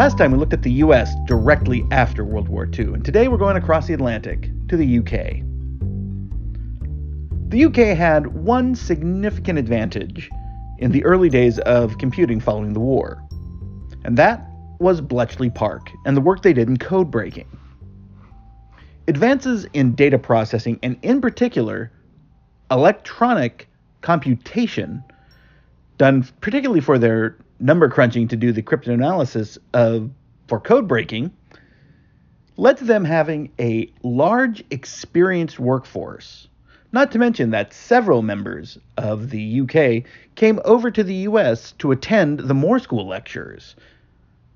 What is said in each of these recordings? Last time we looked at the US directly after World War II, and today we're going across the Atlantic to the UK. The UK had one significant advantage in the early days of computing following the war, and that was Bletchley Park and the work they did in code breaking. Advances in data processing, and in particular, electronic computation, done particularly for their number crunching to do the cryptanalysis for code breaking, led to them having a large experienced workforce. Not to mention that several members of the UK came over to the US to attend the Moore School lectures,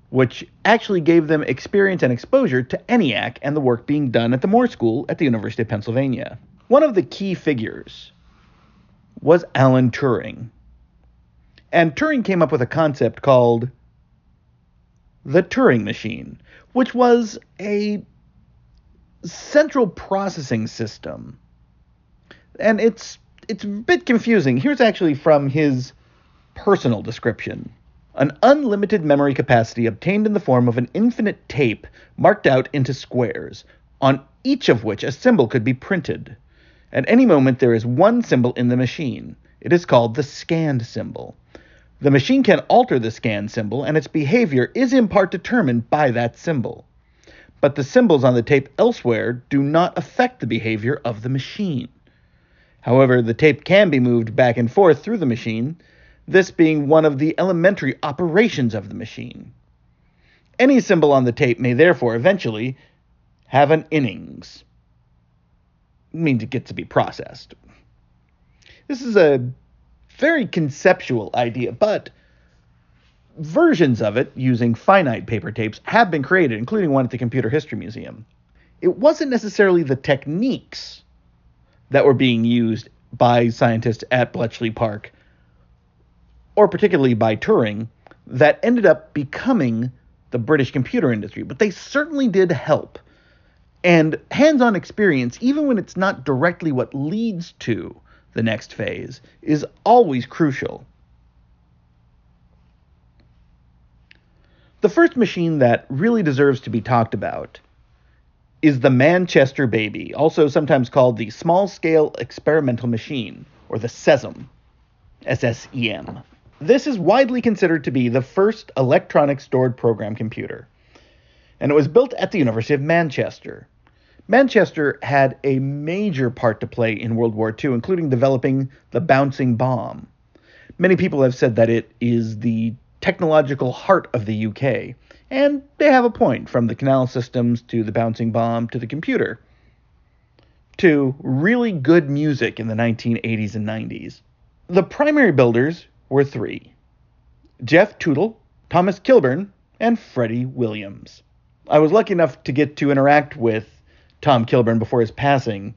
which actually gave them experience and exposure to ENIAC and the work being done at the Moore School at the University of Pennsylvania. One of the key figures was Alan Turing. And Turing came up with a concept called the Turing machine, which was a central processing system. And it's a bit confusing. Here's actually from his personal description. An unlimited memory capacity obtained in the form of an infinite tape marked out into squares, on each of which a symbol could be printed. At any moment, there is one symbol in the machine. It is called the scanned symbol. The machine can alter the scan symbol, and its behavior is in part determined by that symbol. But the symbols on the tape elsewhere do not affect the behavior of the machine. However, the tape can be moved back and forth through the machine, this being one of the elementary operations of the machine. Any symbol on the tape may therefore eventually have an innings. It means it gets to be processed. This is a very conceptual idea, but versions of it using finite paper tapes have been created, including one at the Computer History Museum. It wasn't necessarily the techniques that were being used by scientists at Bletchley Park, or particularly by Turing, that ended up becoming the British computer industry, but they certainly did help. And hands-on experience, even when it's not directly what leads to the next phase, is always crucial. The first machine that really deserves to be talked about is the Manchester Baby, also sometimes called the Small-Scale Experimental Machine, or the SSEM. SSEM. This is widely considered to be the first electronic stored program computer, and it was built at the University of Manchester. Manchester had a major part to play in World War II, including developing the bouncing bomb. Many people have said that it is the technological heart of the UK, and they have a point, from the canal systems to the bouncing bomb to the computer, to really good music in the 1980s and 90s. The primary builders were three: Geoff Tootle, Thomas Kilburn, and Freddie Williams. I was lucky enough to get to interact with Tom Kilburn before his passing,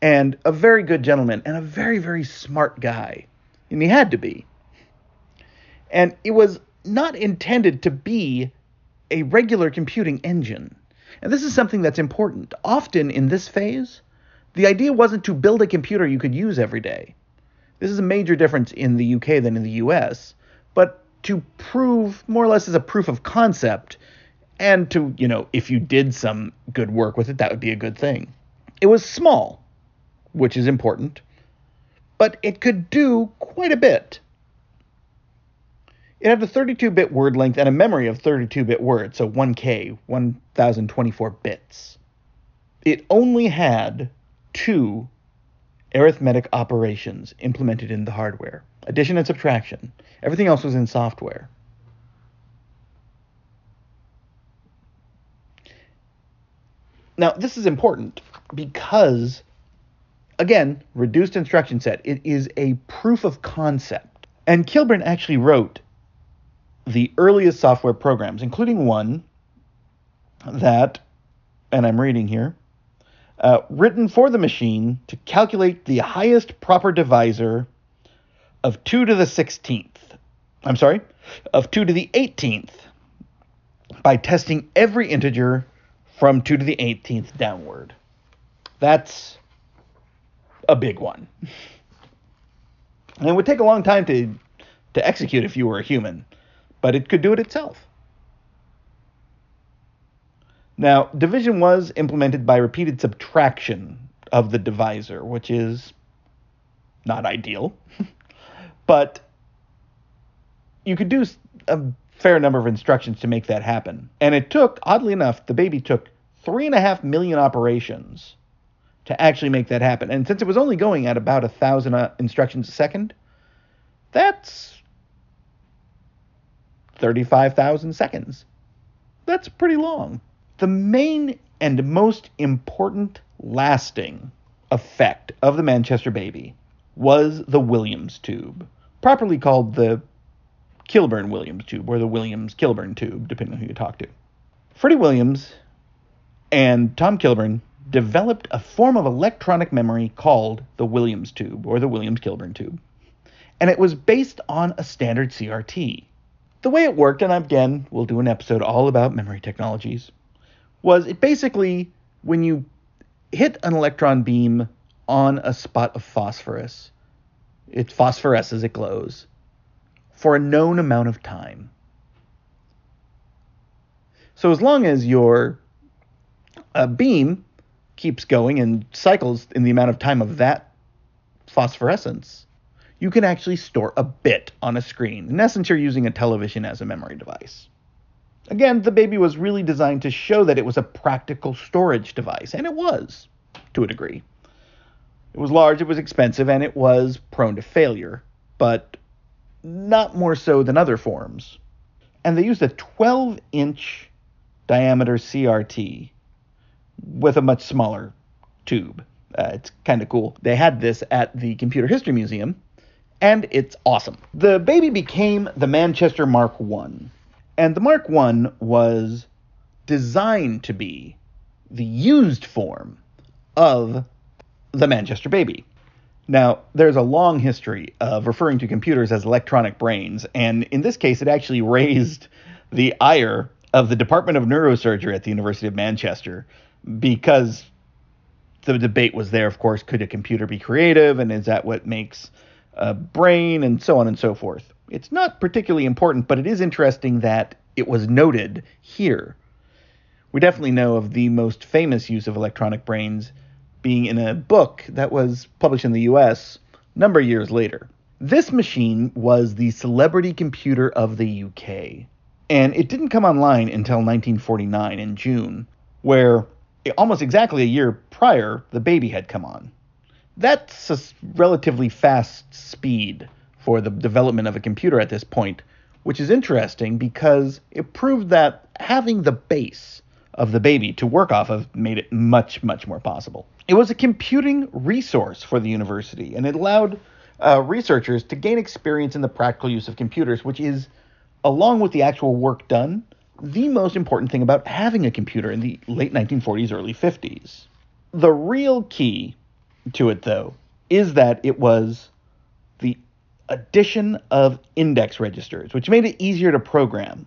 and a very good gentleman and a very, very smart guy. And he had to be. And it was not intended to be a regular computing engine. And this is something that's important. Often in this phase, the idea wasn't to build a computer you could use every day. This is a major difference in the UK than in the US, but to prove, more or less as a proof of concept, and to, if you did some good work with it, that would be a good thing. It was small, which is important, but it could do quite a bit. It had a 32-bit word length and a memory of 32-bit words, so 1K, 1024 bits. It only had two arithmetic operations implemented in the hardware: addition and subtraction. Everything else was in software. Now, this is important because, again, reduced instruction set. It is a proof of concept. And Kilburn actually wrote the earliest software programs, including one that, and I'm reading here, written for the machine to calculate the highest proper divisor of 2 to the 18th by testing every integer from 2 to the 18th downward. That's a big one. And it would take a long time to execute if you were a human, but it could do it itself. Now, division was implemented by repeated subtraction of the divisor, which is not ideal, but you could do a fair number of instructions to make that happen. And it took, oddly enough, the baby took 3.5 million operations to actually make that happen. And since it was only going at about 1,000 instructions a second, that's 35,000 seconds. That's pretty long. The main and most important lasting effect of the Manchester Baby was the Williams tube, properly called the Kilburn-Williams tube, or the Williams-Kilburn tube, depending on who you talk to. Freddie Williams and Tom Kilburn developed a form of electronic memory called the Williams tube, or the Williams-Kilburn tube, and it was based on a standard CRT. The way it worked, and again, we'll do an episode all about memory technologies, was it basically, when you hit an electron beam on a spot of phosphorus, it phosphoresces, it glows, for a known amount of time. So as long as your beam keeps going and cycles in the amount of time of that phosphorescence, you can actually store a bit on a screen. In essence, you're using a television as a memory device. Again, the baby was really designed to show that it was a practical storage device, and it was, to a degree. It was large, it was expensive, and it was prone to failure, but not more so than other forms. And they used a 12-inch diameter CRT with a much smaller tube. It's kind of cool. They had this at the Computer History Museum, and it's awesome. The baby became the Manchester Mark I. And the Mark I was designed to be the used form of the Manchester Baby. Now, there's a long history of referring to computers as electronic brains, and in this case, it actually raised the ire of the Department of Neurosurgery at the University of Manchester, because the debate was there, of course, could a computer be creative, and is that what makes a brain, and so on and so forth. It's not particularly important, but it is interesting that it was noted here. We definitely know of the most famous use of electronic brains being in a book that was published in the US a number of years later. This machine was the celebrity computer of the UK, and it didn't come online until 1949 in June, where almost exactly a year prior, the baby had come on. That's a relatively fast speed for the development of a computer at this point, which is interesting because it proved that having the base of the baby to work off of made it much, much more possible. It was a computing resource for the university, and it allowed researchers to gain experience in the practical use of computers, which is, along with the actual work done, the most important thing about having a computer in the late 1940s, early 50s. The real key to it, though, is that it was the addition of index registers, which made it easier to program.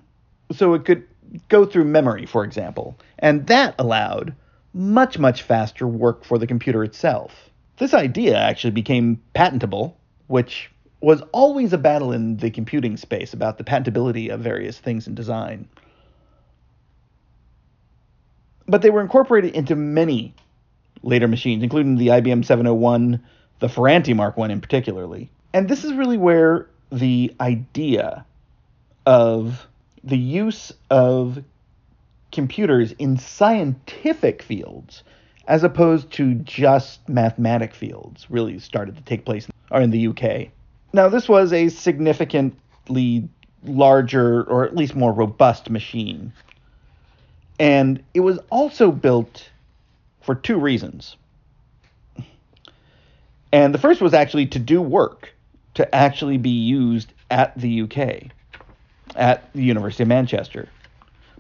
So it could go through memory, for example, and that allowed much, much faster work for the computer itself. This idea actually became patentable, which was always a battle in the computing space about the patentability of various things in design. But they were incorporated into many later machines, including the IBM 701, the Ferranti Mark 1 in particularly. And this is really where the idea of the use of computers in scientific fields, as opposed to just mathematic fields, really started to take place in the UK. Now, this was a significantly larger, or at least more robust machine. And it was also built for two reasons. And the first was actually to do work, to actually be used at the UK, at the University of Manchester.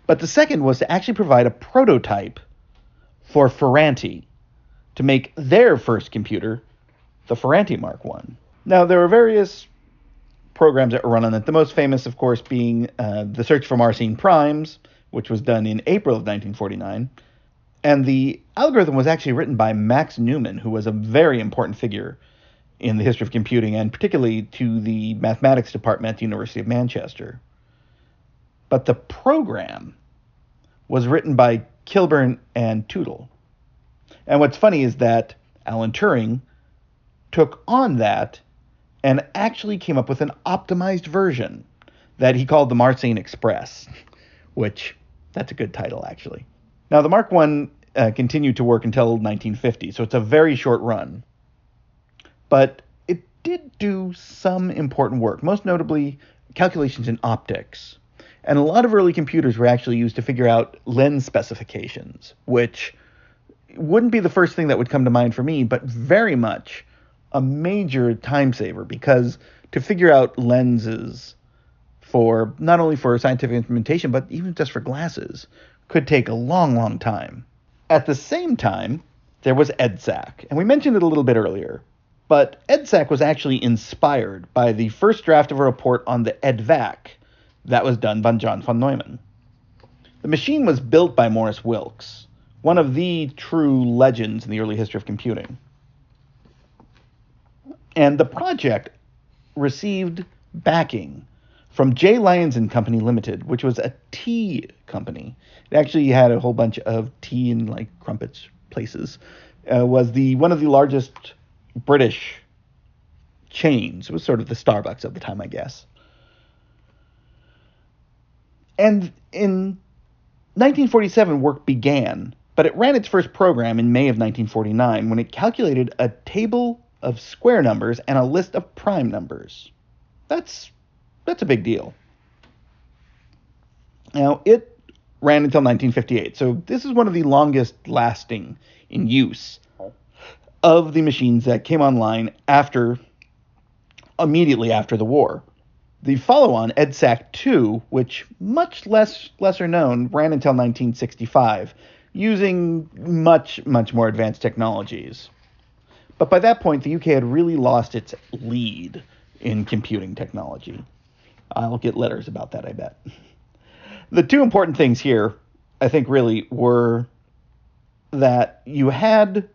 But the second was to actually provide a prototype for Ferranti to make their first computer, the Ferranti Mark I. Now, there are various programs that were run on it, the most famous, of course, being the search for Marcin primes, which was done in April of 1949. And the algorithm was actually written by Max Newman, who was a very important figure in the history of computing, and particularly to the mathematics department at the University of Manchester. But the program was written by Kilburn and Tootle. And what's funny is that Alan Turing took on that and actually came up with an optimized version that he called the Marcin Express, which that's a good title, actually. Now, the Mark I continued to work until 1950, so it's a very short run. But it did do some important work, most notably calculations in optics. And a lot of early computers were actually used to figure out lens specifications, which wouldn't be the first thing that would come to mind for me, but very much a major time saver, because to figure out lenses for not only for scientific instrumentation, but even just for glasses, could take a long, long time. At the same time, there was EDSAC, and we mentioned it a little bit earlier, but EDSAC was actually inspired by the first draft of a report on the EDVAC that was done by John von Neumann. The machine was built by Morris Wilkes, one of the true legends in the early history of computing. And the project received backing from J. Lyons & Company Limited, which was a tea company. It actually had a whole bunch of tea and like crumpets places. Was the one of the largest British chains. It was sort of the Starbucks of the time, I guess. And in 1947, work began, but it ran its first program in May of 1949 when it calculated a table of square numbers and a list of prime numbers. That's a big deal. Now, it ran until 1958, so this is one of the longest lasting in use of the machines that came online immediately after the war. The follow-on, EDSAC-2, which much lesser known, ran until 1965, using much, much more advanced technologies. But by that point, the UK had really lost its lead in computing technology. I'll get letters about that, I bet. The two important things here, I think, really, were that you had,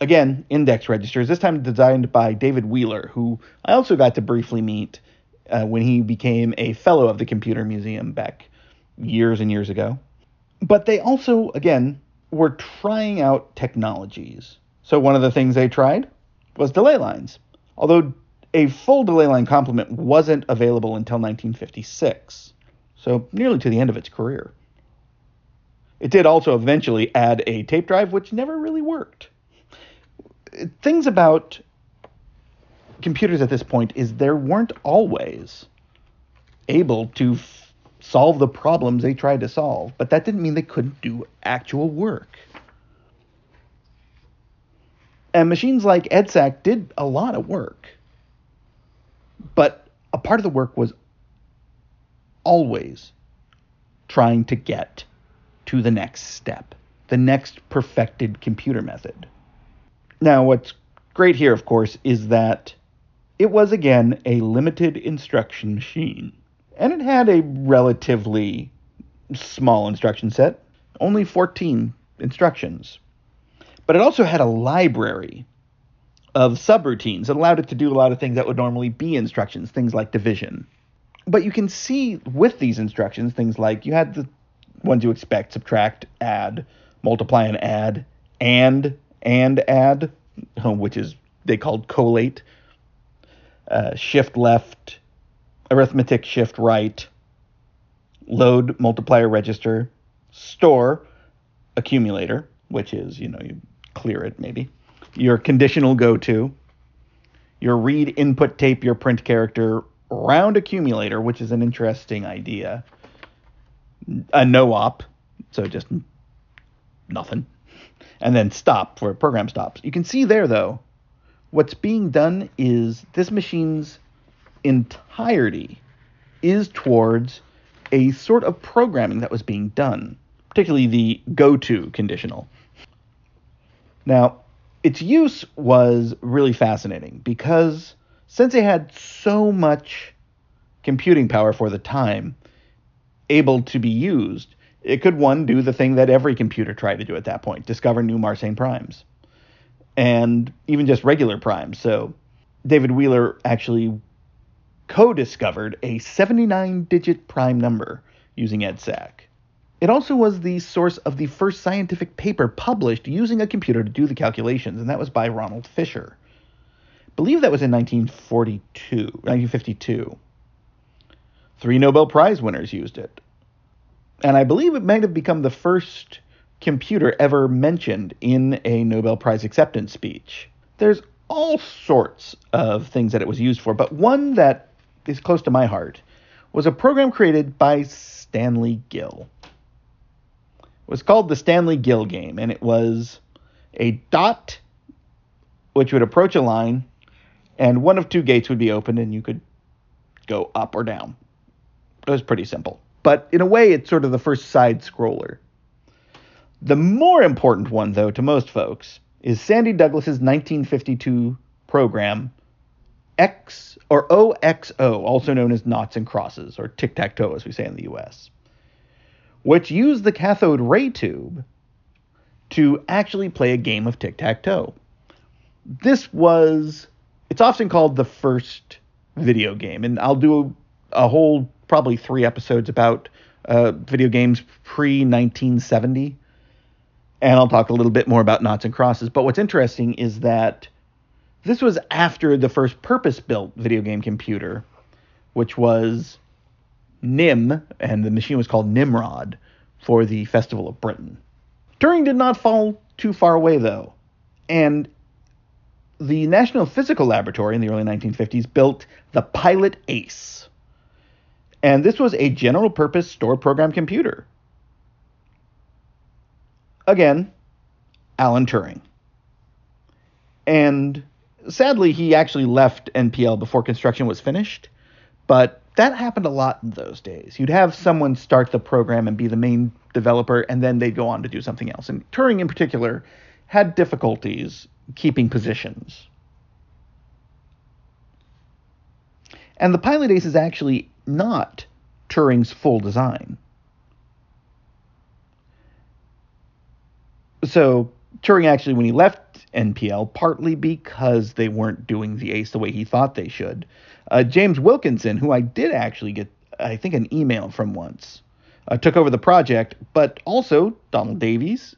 again, index registers, this time designed by David Wheeler, who I also got to briefly meet when he became a fellow of the Computer Museum back years and years ago. But they also, again, were trying out technologies. So one of the things they tried was delay lines, although a full delay line complement wasn't available until 1956, so nearly to the end of its career. It did also eventually add a tape drive, which never really worked. Things about computers at this point is they weren't always able to solve the problems they tried to solve, but that didn't mean they couldn't do actual work. And machines like EDSAC did a lot of work. But a part of the work was always trying to get to the next step, the next perfected computer method. Now, what's great here, of course, is that it was, again, a limited instruction machine. And it had a relatively small instruction set, only 14 instructions. But it also had a library of subroutines that allowed it to do a lot of things that would normally be instructions, things like division. But you can see with these instructions, things like you had the ones you expect, subtract, add, multiply and add, and add, which is they called collate, shift left, arithmetic shift right, load multiplier register, store, accumulator, which is, you clear it maybe, your conditional go-to, your read input tape, your print character, round accumulator, which is an interesting idea, a no-op, so just nothing, and then stop for program stops. You can see there, though, what's being done is this machine's entirety is towards a sort of programming that was being done, particularly the go-to conditional. Now, its use was really fascinating because since it had so much computing power for the time able to be used, it could, one, do the thing that every computer tried to do at that point, discover new Marcin primes, and even just regular primes. So David Wheeler actually co-discovered a 79-digit prime number using EDSAC. It also was the source of the first scientific paper published using a computer to do the calculations, and that was by Ronald Fisher. I believe that was in 1952. 3 Nobel Prize winners used it. And I believe it might have become the first computer ever mentioned in a Nobel Prize acceptance speech. There's all sorts of things that it was used for, but one that is close to my heart was a program created by Stanley Gill. It was called the Stanley Gill game, and it was a dot which would approach a line, and one of two gates would be opened, and you could go up or down. It was pretty simple. But in a way, it's sort of the first side-scroller. The more important one, though, to most folks, is Sandy Douglas's 1952 program, OXO, also known as Noughts and Crosses, or tic-tac-toe, as we say in the U.S., which used the cathode ray tube to actually play a game of tic-tac-toe. This was, it's often called the first video game, and I'll do a whole probably 3 episodes about video games pre-1970, and I'll talk a little bit more about Noughts and Crosses. But what's interesting is that this was after the first purpose-built video game computer, which was NIM, and the machine was called Nimrod for the Festival of Britain. Turing did not fall too far away, though, and the National Physical Laboratory in the early 1950s built the Pilot Ace. And this was a general-purpose store program computer. Again, Alan Turing. And sadly, he actually left NPL before construction was finished. But that happened a lot in those days. You'd have someone start the program and be the main developer, and then they'd go on to do something else. And Turing, in particular, had difficulties keeping positions. And the Pilot Ace is actually not Turing's full design. So Turing actually, when he left NPL, partly because they weren't doing the Ace the way he thought they should. James Wilkinson, who I did actually get, I think, an email from once, took over the project, but also Donald Davies,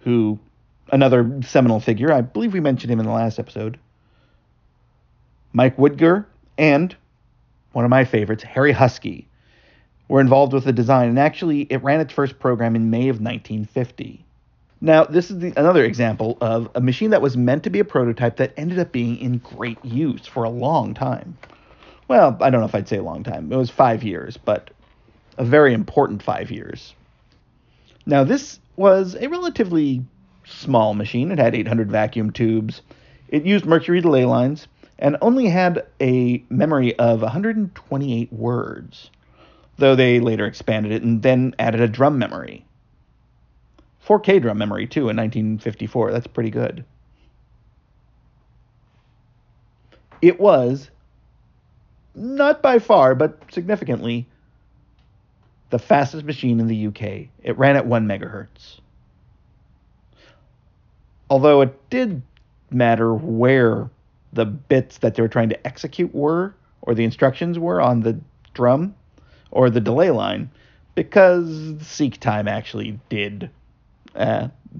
who, another seminal figure, I believe we mentioned him in the last episode, Mike Woodger, and one of my favorites, Harry Husky, were involved with the design, and actually it ran its first program in May of 1950. Now, this is another example of a machine that was meant to be a prototype that ended up being in great use for a long time. Well, I don't know if I'd say a long time. It was 5 years, but a very important 5 years. Now, this was a relatively small machine. It had 800 vacuum tubes. It used mercury delay lines and only had a memory of 128 words, though they later expanded it and then added a drum memory. 4K drum memory, too, in 1954. That's pretty good. It was, not by far, but significantly, the fastest machine in the UK. It ran at 1 megahertz. Although it did matter where the bits that they were trying to execute were, or the instructions were on the drum or the delay line, because seek time actually did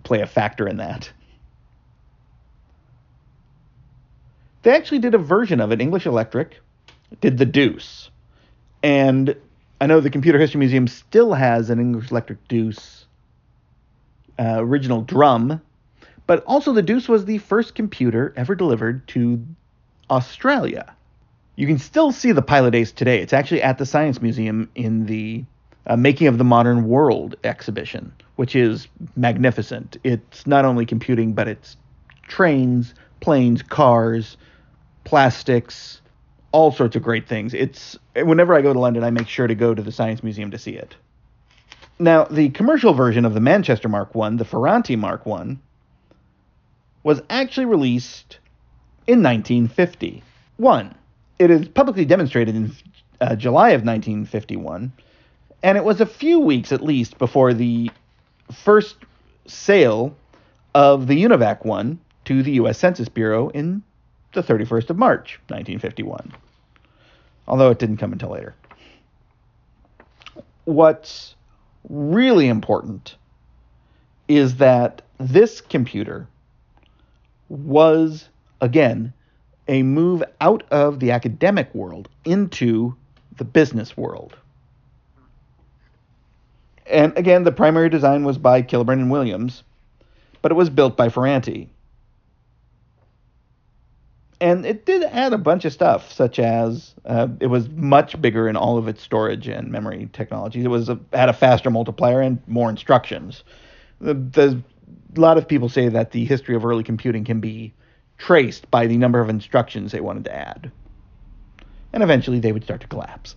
play a factor in that. They actually did a version of it. English Electric did the Deuce. And I know the Computer History Museum still has an English Electric Deuce original drum. But also the Deuce was the first computer ever delivered to Australia. You can still see the Pilot Ace today. It's actually at the Science Museum in the Making of the Modern World exhibition, which is magnificent. It's not only computing, but it's trains, planes, cars, plastics, all sorts of great things. Whenever I go to London, I make sure to go to the Science Museum to see it. Now, the commercial version of the Manchester Mark I, the Ferranti Mark I, was actually released in 1951. It is publicly demonstrated in July of 1951, and it was a few weeks at least before the first sale of the UNIVAC one to the U.S. Census Bureau in the 31st of March, 1951, although it didn't come until later. What's really important is that this computer was, again, a move out of the academic world into the business world. And again, the primary design was by Kilburn and Williams, but it was built by Ferranti. And it did add a bunch of stuff, such as it was much bigger in all of its storage and memory technologies. It was had a faster multiplier and more instructions. A lot of people say that the history of early computing can be traced by the number of instructions they wanted to add. And eventually they would start to collapse.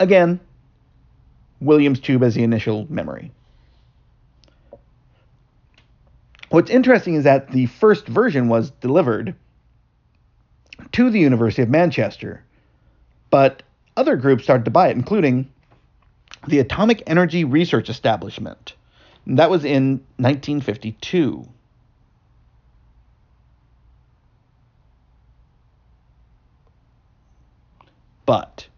Again, Williams tube as the initial memory. What's interesting is that the first version was delivered to the University of Manchester, but other groups started to buy it, including the Atomic Energy Research Establishment. And that was in 1952. But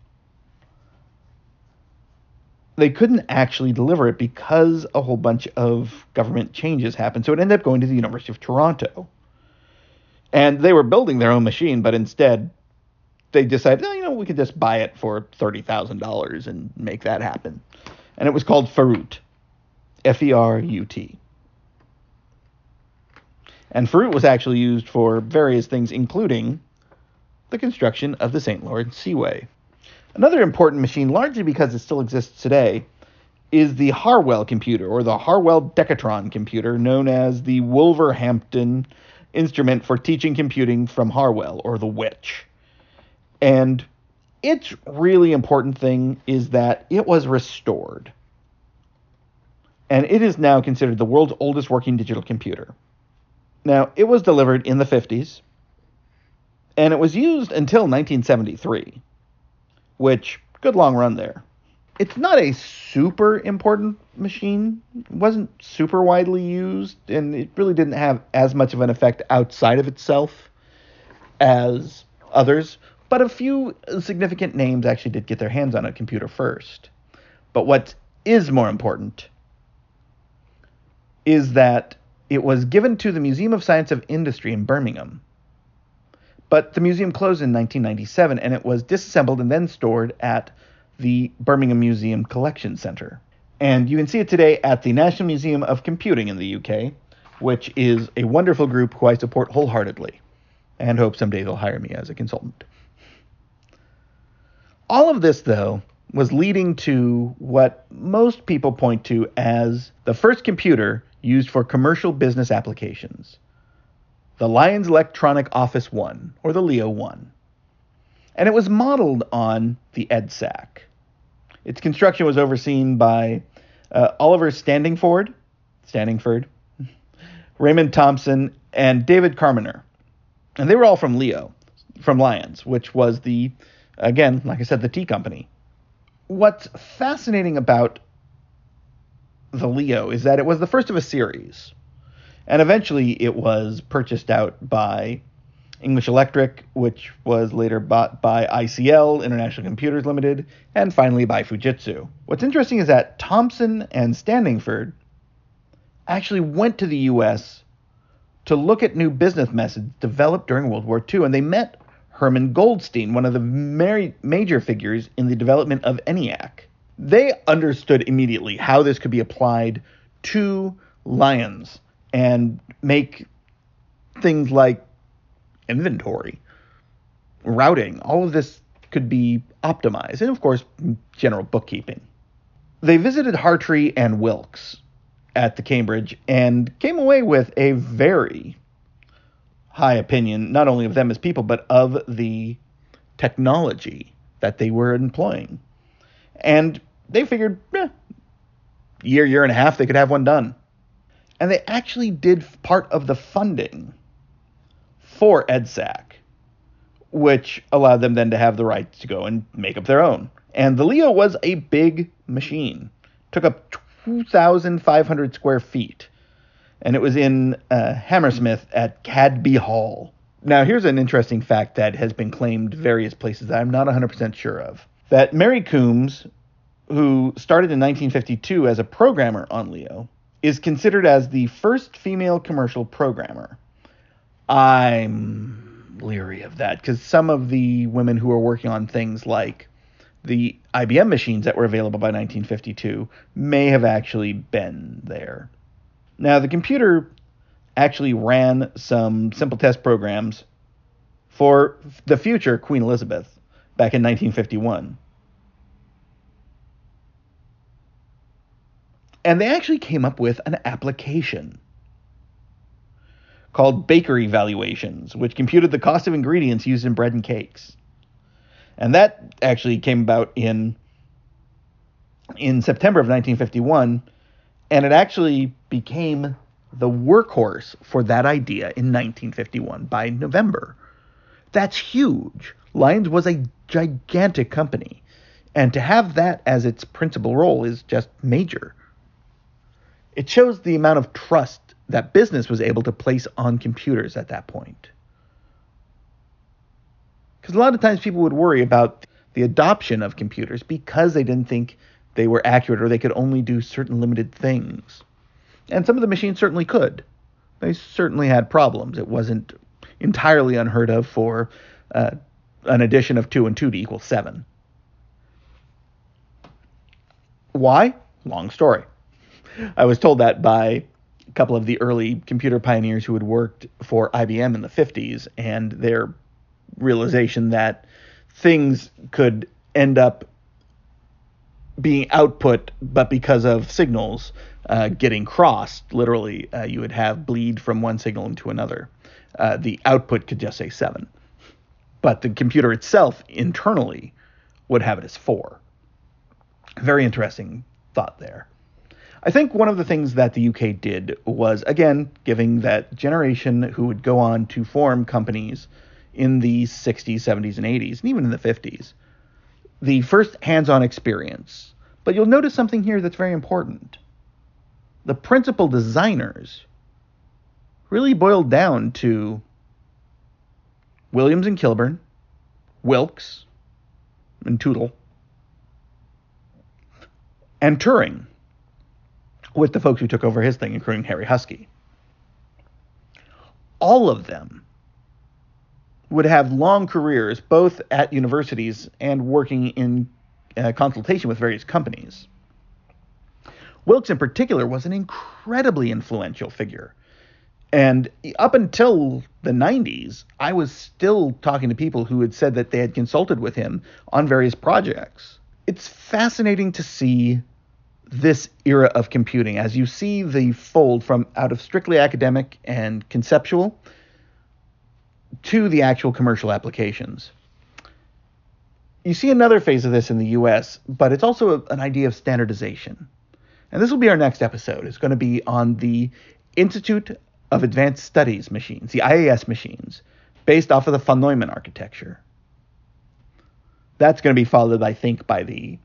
they couldn't actually deliver it because a whole bunch of government changes happened. So it ended up going to the University of Toronto. And they were building their own machine, but instead they decided, oh, you know, we could just buy it for $30,000 and make that happen. And it was called Ferrut. F-E-R-U-T. And Ferrut was actually used for various things, including the construction of the St. Lawrence Seaway. Another important machine, largely because it still exists today, is the Harwell computer, or the Harwell Decatron computer, known as the Wolverhampton Instrument for Teaching Computing from Harwell, or the WITCH. And its really important thing is that it was restored. And it is now considered the world's oldest working digital computer. Now, it was delivered in the 50s, and it was used until 1973. Which, good long run there. It's not a super important machine. It wasn't super widely used, and it really didn't have as much of an effect outside of itself as others. But a few significant names actually did get their hands on a computer first. But what is more important is that it was given to the Museum of Science and Industry in Birmingham. But the museum closed in 1997, and it was disassembled and then stored at the Birmingham Museum Collection Centre. And you can see it today at the National Museum of Computing in the UK, which is a wonderful group who I support wholeheartedly, and hope someday they'll hire me as a consultant. All of this, though, was leading to what most people point to as the first computer used for commercial business applications. The Lyons Electronic Office 1, or the LEO 1. And it was modeled on the EDSAC. Its construction was overseen by Oliver Standingford, Raymond Thompson, and David Carminer. And they were all from Lyons, which was the, again, like I said, the tea company. What's fascinating about the LEO is that it was the first of a series. And eventually it was purchased out by English Electric, which was later bought by ICL, International Computers Limited, and finally by Fujitsu. What's interesting is that Thompson and Standingford actually went to the U.S. to look at new business methods developed during World War II, and they met Herman Goldstein, one of the major figures in the development of ENIAC. They understood immediately how this could be applied to Lyons and make things like inventory, routing, all of this could be optimized, and of course, general bookkeeping. They visited Hartree and Wilkes at the Cambridge and came away with a very high opinion, not only of them as people, but of the technology that they were employing. And they figured, year and a half, they could have one done. And they actually did part of the funding for EDSAC, which allowed them then to have the rights to go and make up their own. And the LEO was a big machine. It took up 2,500 square feet. And it was in Hammersmith at Cadby Hall. Now, here's an interesting fact that has been claimed various places that I'm not 100% sure of. That Mary Coombs, who started in 1952 as a programmer on Leo, is considered as the first female commercial programmer. I'm leery of that because some of the women who were working on things like the IBM machines that were available by 1952 may have actually been there. Now, the computer actually ran some simple test programs for the future Queen Elizabeth back in 1951. And they actually came up with an application called bakery valuations, which computed the cost of ingredients used in bread and cakes. And that actually came about in September of 1951, and it actually became the workhorse for that idea in 1951 by November. That's huge. Lions was a gigantic company, and to have that as its principal role is just major. It shows the amount of trust that business was able to place on computers at that point. Because a lot of times people would worry about the adoption of computers because they didn't think they were accurate or they could only do certain limited things. And some of the machines certainly could. They certainly had problems. It wasn't entirely unheard of for an addition of 2 and 2 to equal 7. Why? Long story. I was told that by a couple of the early computer pioneers who had worked for IBM in the 50s, and their realization that things could end up being output, but because of signals getting crossed, literally, you would have bleed from one signal into another. The output could just say 7. But the computer itself internally would have it as 4. Very interesting thought there. I think one of the things that the UK did was, again, giving that generation who would go on to form companies in the 60s, 70s, and 80s, and even in the 50s, the first hands-on experience. But you'll notice something here that's very important. The principal designers really boiled down to Williams and Kilburn, Wilkes and Tootle, and Turing, with the folks who took over his thing, including Harry Husky. All of them would have long careers, both at universities and working in consultation with various companies. Wilkes, in particular, was an incredibly influential figure. And up until the 90s, I was still talking to people who had said that they had consulted with him on various projects. It's fascinating to see this era of computing, as you see the fold from out of strictly academic and conceptual to the actual commercial applications. You see another phase of this in the US, but it's also an idea of standardization. And this will be our next episode. It's going to be on the Institute of Advanced Studies machines, the IAS machines, based off of the von Neumann architecture. That's going to be followed, I think, by the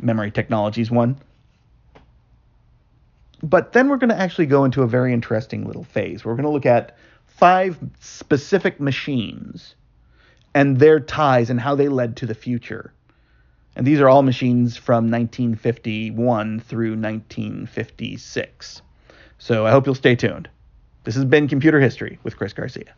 memory technologies one. But then we're going to actually go into a very interesting little phase. We're going to look at 5 specific machines and their ties and how they led to the future. And these are all machines from 1951 through 1956. So I hope you'll stay tuned. This has been Computer History with Chris Garcia.